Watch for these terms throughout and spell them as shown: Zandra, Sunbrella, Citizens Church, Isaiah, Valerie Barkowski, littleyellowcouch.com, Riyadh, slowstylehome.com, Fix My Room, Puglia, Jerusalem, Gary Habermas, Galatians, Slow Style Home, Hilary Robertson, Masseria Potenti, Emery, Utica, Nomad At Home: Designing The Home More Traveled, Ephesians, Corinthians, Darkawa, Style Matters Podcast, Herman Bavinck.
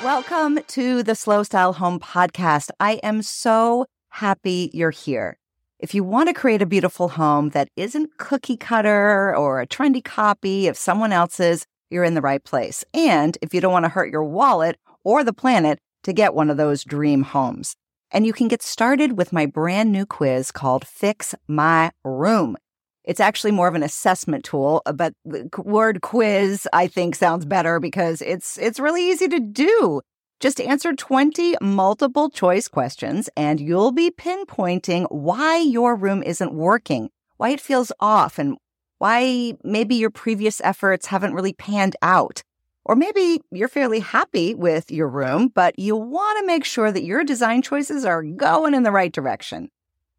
Welcome to the Slow Style Home Podcast. I am so happy you're here. If you want to create a beautiful home that isn't cookie cutter or a trendy copy of someone else's, you're in the right place. And if you don't want to hurt your wallet or the planet to get one of those dream homes. And you can get started with my brand new quiz called Fix My Room. It's actually more of an assessment tool, but the word quiz, I think, sounds better because it's really easy to do. Just answer 20 multiple choice questions and you'll be pinpointing why your room isn't working, why it feels off, and why maybe your previous efforts haven't really panned out. Or maybe you're fairly happy with your room, but you want to make sure that your design choices are going in the right direction.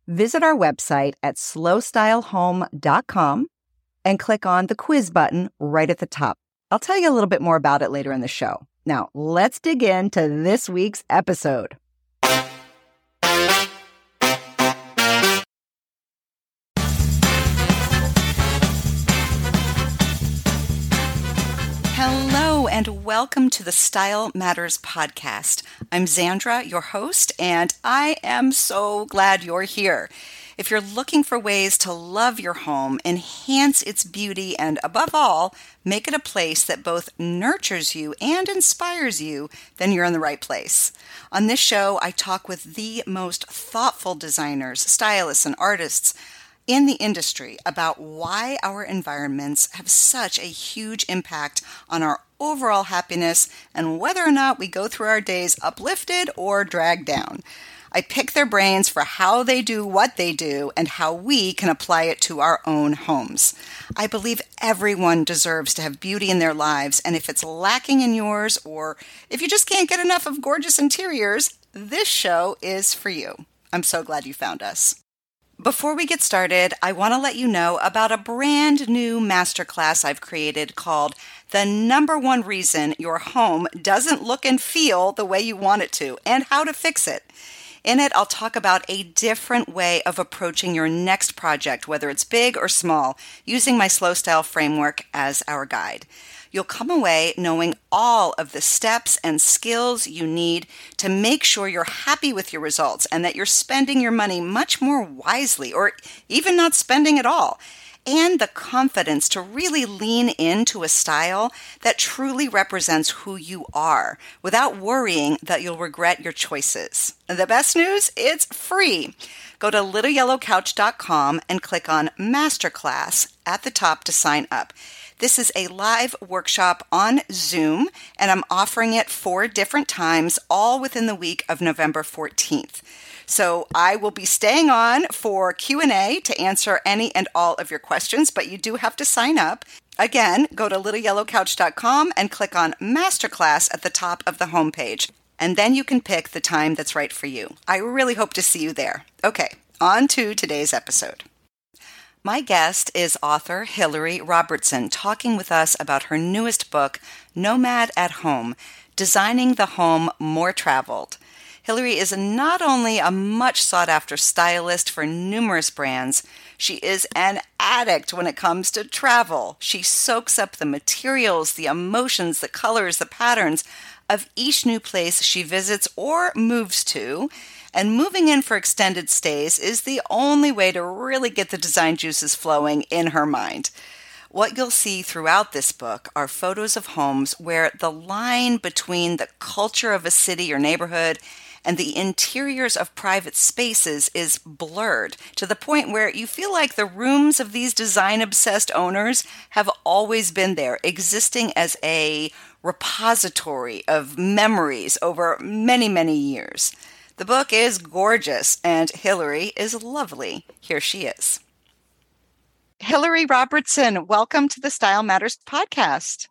Visit our website at slowstylehome.com and click on the quiz button right at the top. I'll tell you a little bit more about it later in the show. Now, let's dig into this week's episode. Hello and welcome to the Style Matters Podcast. I'm Zandra, your host, and I am so glad you're here. If you're looking for ways to love your home, enhance its beauty, and above all, make it a place that both nurtures you and inspires you, then you're in the right place. On this show, I talk with the most thoughtful designers, stylists, and artists in the industry about why our environments have such a huge impact on our overall happiness and whether or not we go through our days uplifted or dragged down. I pick their brains for how they do what they do and how we can apply it to our own homes. I believe everyone deserves to have beauty in their lives, and if it's lacking in yours or if you just can't get enough of gorgeous interiors, this show is for you. I'm so glad you found us. Before we get started, I want to let you know about a brand new masterclass I've created called The Number One Reason Your Home Doesn't Look and Feel the Way You Want It To and How to Fix It. In it, I'll talk about a different way of approaching your next project, whether it's big or small, using my Slow Style framework as our guide. You'll come away knowing all of the steps and skills you need to make sure you're happy with your results and that you're spending your money much more wisely or even not spending at all, and the confidence to really lean into a style that truly represents who you are without worrying that you'll regret your choices. The best news, it's free. Go to littleyellowcouch.com and click on Masterclass at the top to sign up. This is a live workshop on Zoom, and I'm offering it 4 different times, all within the week of November 14th. So I will be staying on for Q&A to answer any and all of your questions, but you do have to sign up. Again, go to littleyellowcouch.com and click on Masterclass at the top of the homepage, and then you can pick the time that's right for you. I really hope to see you there. Okay, on to today's episode. My guest is author Hilary Robertson, talking with us about her newest book, Nomad at Home: Designing the Home More Traveled. Hilary is not only a much sought-after stylist for numerous brands, she is an addict when it comes to travel. She soaks up the materials, the emotions, the colors, the patterns of each new place she visits or moves to. And moving in for extended stays is the only way to really get the design juices flowing in her mind. What you'll see throughout this book are photos of homes where the line between the culture of a city or neighborhood and the interiors of private spaces is blurred to the point where you feel like the rooms of these design-obsessed owners have always been there, existing as a repository of memories over many, many years. The book is gorgeous, and Hilary is lovely. Here she is. Hilary Robertson, welcome to the Style Matters Podcast.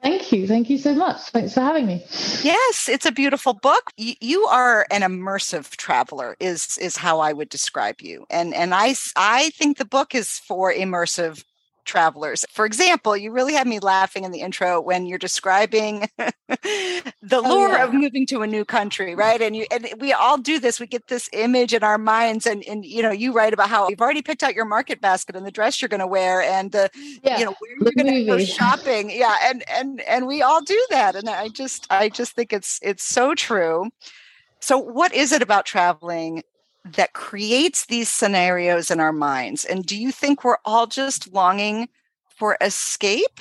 Thank you. Thank you so much. Thanks for having me. Yes, it's a beautiful book. You are an immersive traveler is how I would describe you. And I think the book is for immersive travelers. For example, you really had me laughing in the intro when you're describing the lure of moving to a new country, right? And we all do this. We get this image in our minds, and you know, you write about how you've already picked out your market basket and the dress you're going to wear, and you know, where you're going to go shopping. Yeah, and we all do that. And I just think it's so true. So, what is it about traveling that creates these scenarios in our minds? And do you think we're all just longing for escape?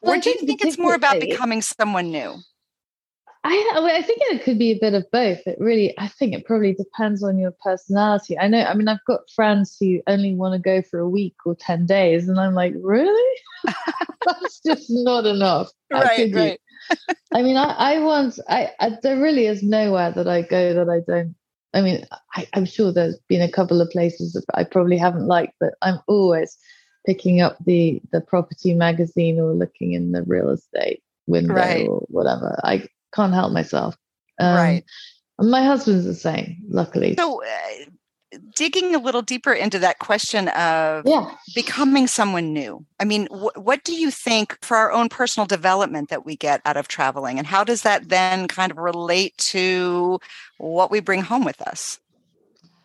Well, or do you think it's more about becoming someone new? I think it could be a bit of both. I think it probably depends on your personality. I've got friends who only want to go for a week or 10 days. And I'm like, really? That's just not enough. Right. There really is nowhere that I go that I don't. I'm sure there's been a couple of places that I probably haven't liked, but I'm always picking up the property magazine or looking in the real estate window or whatever. I can't help myself. Right. And my husband's the same, luckily. So digging a little deeper into that question of becoming someone new. What do you think for our own personal development that we get out of traveling? And how does that then kind of relate to what we bring home with us?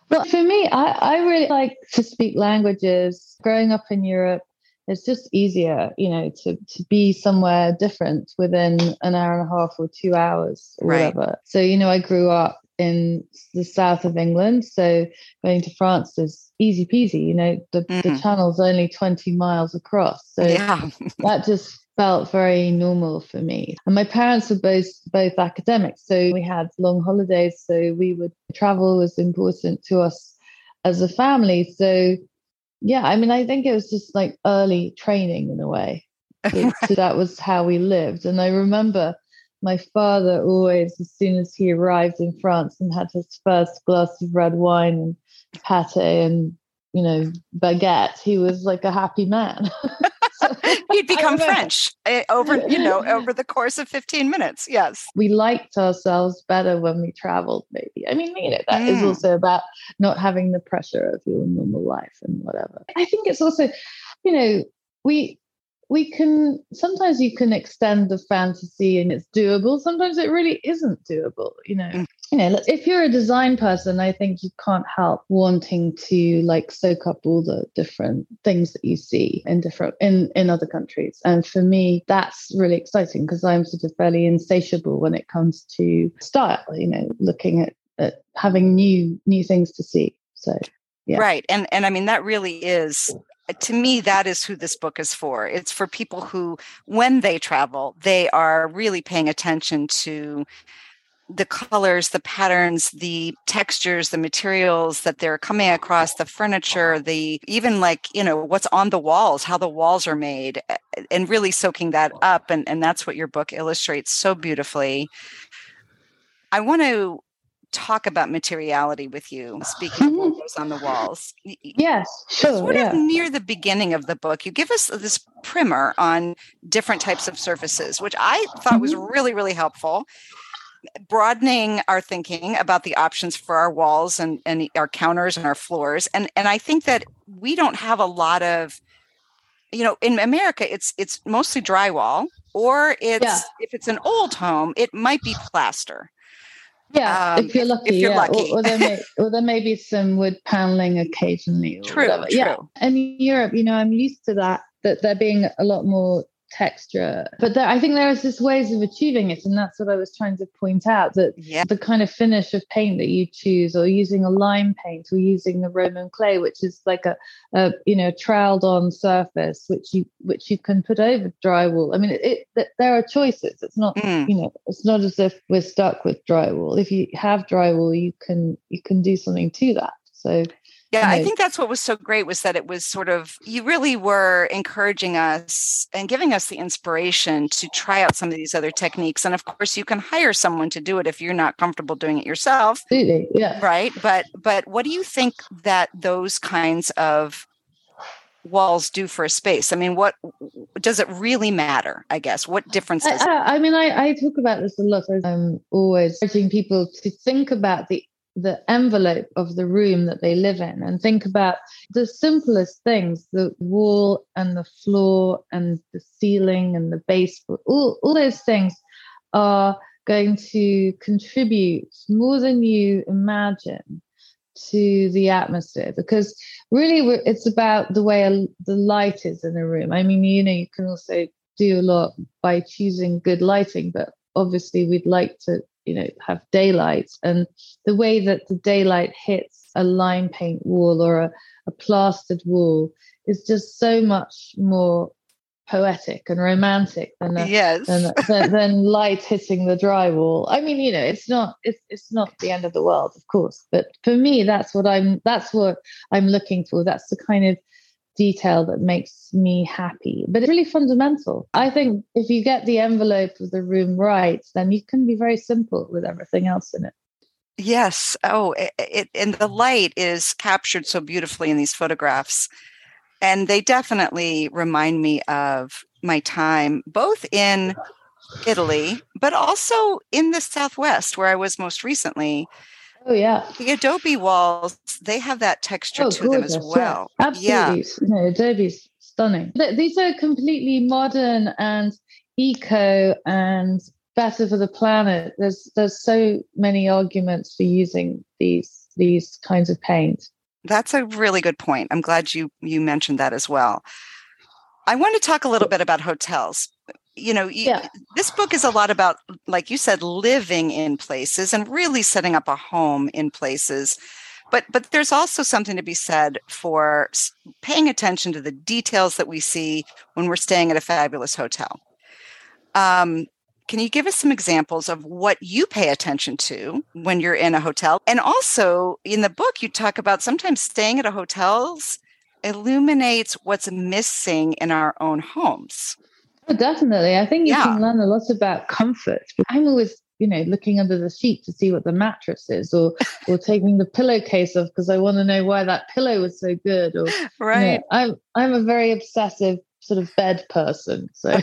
Well, for me, I really like to speak languages. Growing up in Europe, it's just easier, to be somewhere different within an hour and a half or 2 hours or whatever. So, I grew up in the south of England. So going to France is easy peasy, the channel's only 20 miles across. So that just felt very normal for me. And my parents were both academics. So we had long holidays. So travel was important to us as a family. So I think it was just like early training in a way. So that was how we lived. And I remember my father always, as soon as he arrived in France and had his first glass of red wine and pate and, baguette, he was like a happy man. He'd become French over the course of 15 minutes. Yes. We liked ourselves better when we traveled, maybe. That is also about not having the pressure of your normal life and whatever. I think it's also, we can, sometimes you can extend the fantasy and it's doable. Sometimes it really isn't doable, if you're a design person, I think you can't help wanting to soak up all the different things that you see in other countries. And for me, that's really exciting because I'm sort of fairly insatiable when it comes to style, looking at having new things to see. So, yeah. Right. And that really is, to me, that is who this book is for. It's for people who, when they travel, they are really paying attention to the colors, the patterns, the textures, the materials that they're coming across, the furniture, the even what's on the walls, how the walls are made, and really soaking that up. And that's what your book illustrates so beautifully. I want to talk about materiality with you, speaking of what goes on the walls. Yes, sure. Sort of near the beginning of the book, you give us this primer on different types of surfaces, which I thought was really, really helpful. Broadening our thinking about the options for our walls and our counters and our floors. And I think that we don't have a lot of, in America, it's mostly drywall, or if it's an old home, it might be plaster. Yeah, if you're lucky. Or there may be some wood paneling occasionally. True. Yeah. And in Europe, I'm used to that there being a lot more texture. But I think there is just ways of achieving it. And that's what I was trying to point out, that the kind of finish of paint that you choose, or using a lime paint, or using the Roman clay, which is like a troweled on surface, which you can put over drywall. There are choices. It's not, it's not as if we're stuck with drywall. If you have drywall, you can do something to that. So yeah, I think that's what was so great, was that it was sort of, you really were encouraging us and giving us the inspiration to try out some of these other techniques. And of course, you can hire someone to do it if you're not comfortable doing it yourself. Absolutely, yeah. Right. But what do you think that those kinds of walls do for a space? What does it really matter? I guess what difference is it? I talk about this a lot. I'm always urging people to think about the the envelope of the room that they live in, and think about the simplest things, the wall and the floor and the ceiling and the baseboard, all those things are going to contribute more than you imagine to the atmosphere, because really it's about the way the light is in a room. I mean, you know, you can also do a lot by choosing good lighting, but obviously we'd like to, you know, have daylight, and the way that the daylight hits a lime paint wall or a plastered wall is just so much more poetic and romantic than light hitting the drywall. I mean, you know, it's not the end of the world, of course, but for me, that's what I'm looking for. That's the kind of detail that makes me happy, but it's really fundamental. I think if you get the envelope of the room right, then you can be very simple with everything else in it. Yes. Oh, and the light is captured so beautifully in these photographs. And they definitely remind me of my time, both in Italy, but also in the Southwest, where I was most recently. Oh, yeah. The adobe walls, they have that texture to them as well. Yeah. Absolutely. Yeah. No, adobe's stunning. These are completely modern and eco and better for the planet. There's so many arguments for using these kinds of paint. That's a really good point. I'm glad you mentioned that as well. I want to talk a little bit about hotels. You know, This book is a lot about, like you said, living in places and really setting up a home in places. But there's also something to be said for paying attention to the details that we see when we're staying at a fabulous hotel. Can you give us some examples of what you pay attention to when you're in a hotel? And also in the book, you talk about sometimes staying at a hotel illuminates what's missing in our own homes. Oh, definitely. I think you can learn a lot about comfort. I'm always, you know, looking under the sheet to see what the mattress is, or taking the pillowcase off because I want to know why that pillow was so good. Or, right. You know, I'm a very obsessive sort of bed person. So.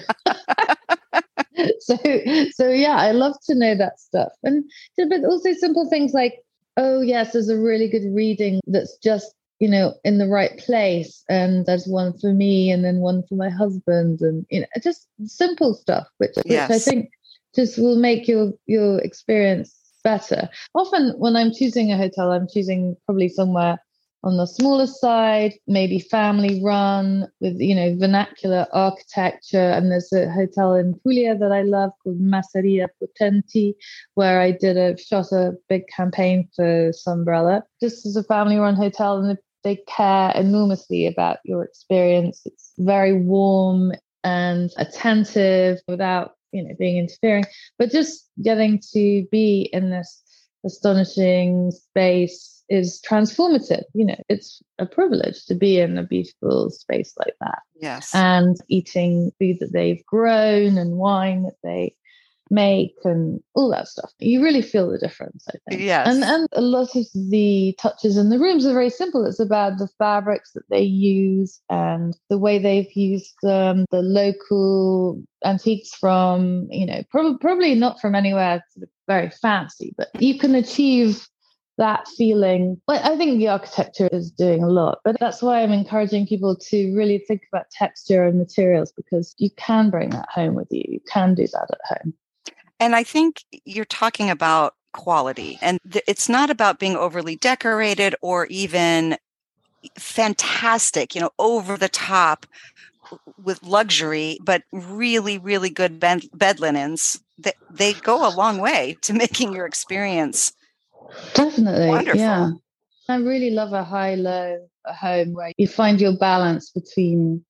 So yeah, I love to know that stuff. And but also simple things like, oh yes, there's a really good reading that's just, you know, in the right place, and there's one for me and then one for my husband, and you know, just simple stuff which I think just will make your experience better. Often when I'm choosing a hotel, I'm choosing probably somewhere on the smaller side, maybe family run with, you know, vernacular architecture. And there's a hotel in Puglia that I love called Masseria Potenti, where I shot a big campaign for Sunbrella. This is a family run hotel, and they care enormously about your experience. It's very warm and attentive without, you know, being interfering, but just getting to be in this astonishing space is transformative. You know, it's a privilege to be in a beautiful space like that. Yes. And eating food that they've grown and wine that they make and all that stuff. You really feel the difference, I think. Yes. And a lot of the touches in the rooms are very simple. It's about the fabrics that they use and the way they've used the local antiques from, you know, probably not from anywhere very fancy, but you can achieve that feeling. I think the architecture is doing a lot, but that's why I'm encouraging people to really think about texture and materials, because you can bring that home with you. You can do that at home. And I think you're talking about quality, and it's not about being overly decorated or even fantastic, you know, over the top with luxury, but really, really good bed linens. They go a long way to making your experience definitely wonderful. Yeah, I really love a high-low home where you find your balance between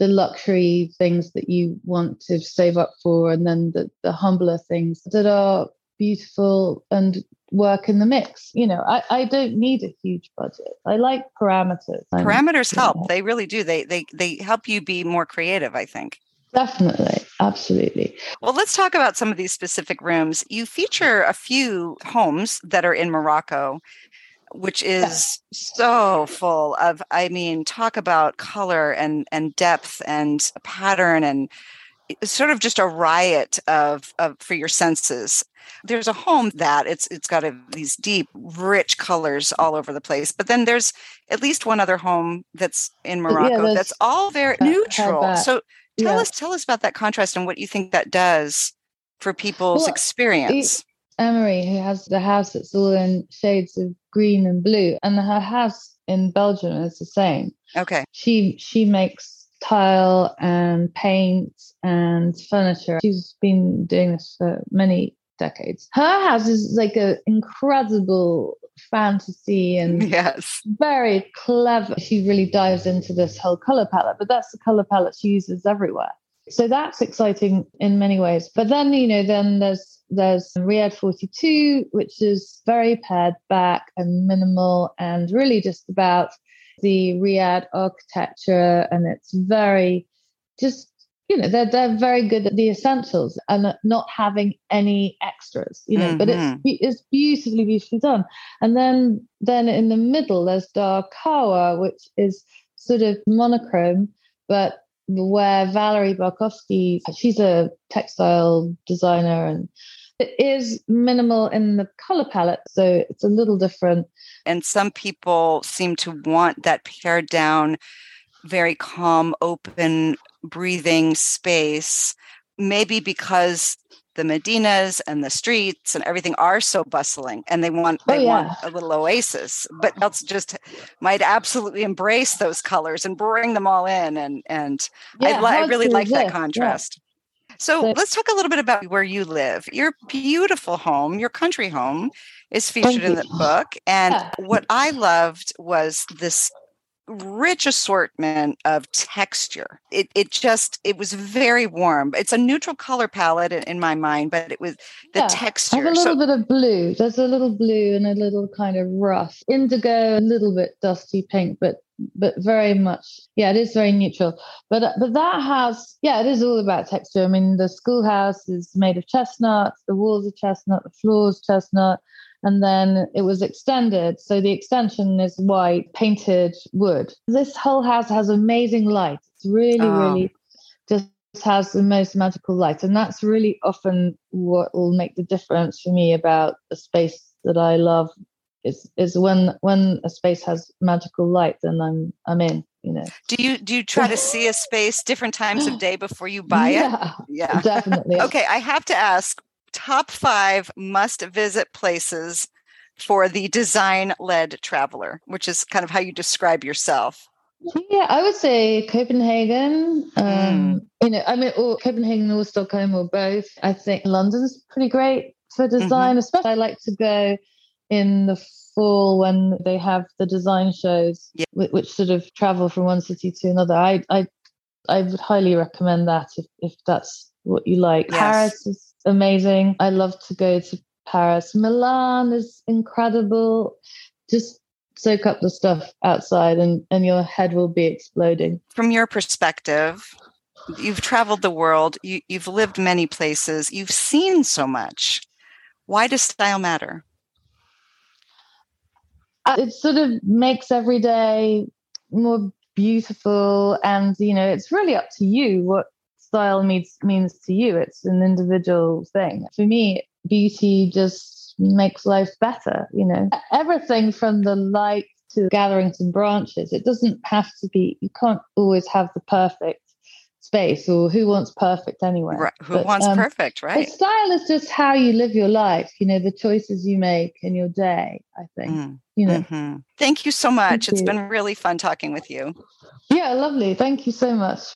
the luxury things that you want to save up for, and then the humbler things that are beautiful and work in the mix. You know, I don't need a huge budget. I like parameters. Parameters help. They really do. They help you be more creative, I think. Definitely. Absolutely. Well, let's talk about some of these specific rooms. You feature a few homes that are in Morocco, which is so full of, I mean, talk about color and depth and pattern, and sort of just a riot of for your senses. There's a home that it's got these deep, rich colors all over the place. But then there's at least one other home that's in Morocco that's all very neutral. So tell us about that contrast and what you think that does for people's experience. Emery, who has the house that's all in shades of green and blue, and her house in Belgium is the same. Okay. She makes tile and paint and furniture. She's been doing this for many decades. Her house is like an incredible fantasy and very clever. She really dives into this whole color palette, but that's the color palette she uses everywhere. So that's exciting in many ways. But then, then there's Riyadh 42, which is very pared back and minimal and really just about the Riyadh architecture. And it's very just, they're very good at the essentials and at not having any extras, but it's beautifully, beautifully done. And then in the middle, there's Darkawa, which is sort of monochrome, but where Valerie Barkowski, she's a textile designer, and it is minimal in the color palette, so it's a little different. And some people seem to want that pared down, very calm, open, breathing space, maybe because the Medinas and the streets and everything are so bustling, and they want a little oasis. But else just might absolutely embrace those colors and bring them all in. I really like that contrast. Yeah. So let's talk a little bit about where you live. Your beautiful home, your country home, is featured in the book. And what I loved was this rich assortment of texture. It was very warm. It's a neutral color palette in my mind, but it was the texture. I have a little bit of blue. There's a little blue and a little kind of rough indigo, a little bit dusty pink, but very much, it is very neutral. But that house, it is all about texture. I mean, the schoolhouse is made of chestnuts, the walls are chestnut, the floors chestnut. And then it was extended. So the extension is white painted wood. This whole house has amazing light. It's really just has the most magical light. And that's really often what will make the difference for me about a space that I love is when a space has magical light, then I'm in. Do you try to see a space different times of day before you buy it? Yeah, definitely. Okay, I have to ask. Top 5 must-visit places for the design-led traveler, which is kind of how you describe yourself. Yeah, I would say Copenhagen. Or Copenhagen or Stockholm or both. I think London's pretty great for design, especially. I like to go in the fall when they have the design shows, which sort of travel from one city to another. I would highly recommend that if that's what you like. Yes. Paris is amazing. I love to go to Paris. Milan is incredible. Just soak up the stuff outside and your head will be exploding. From your perspective, you've traveled the world. You've lived many places. You've seen so much. Why does style matter? It sort of makes every day more beautiful. And, it's really up to you what style means to you. It's an individual thing. For me, beauty just makes life better, Everything from the light to gathering some branches. It doesn't have to be, you can't always have the perfect space, or who wants perfect anyway? Right. Perfect, right? Style is just how you live your life, the choices you make in your day, I think. Thank you so much. It's been really fun talking with you. Yeah, lovely. Thank you so much.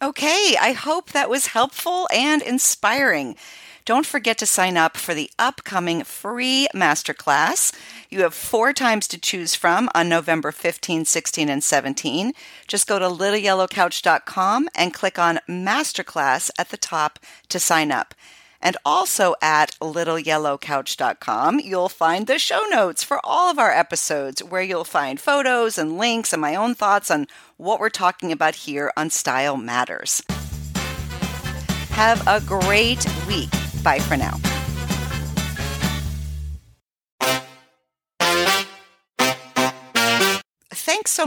Okay, I hope that was helpful and inspiring. Don't forget to sign up for the upcoming free masterclass. You have 4 times to choose from on November 15, 16, and 17. Just go to littleyellowcouch.com and click on Masterclass at the top to sign up. And also at littleyellowcouch.com, you'll find the show notes for all of our episodes, where you'll find photos and links and my own thoughts on what we're talking about here on Style Matters. Have a great week. Bye for now. thanks so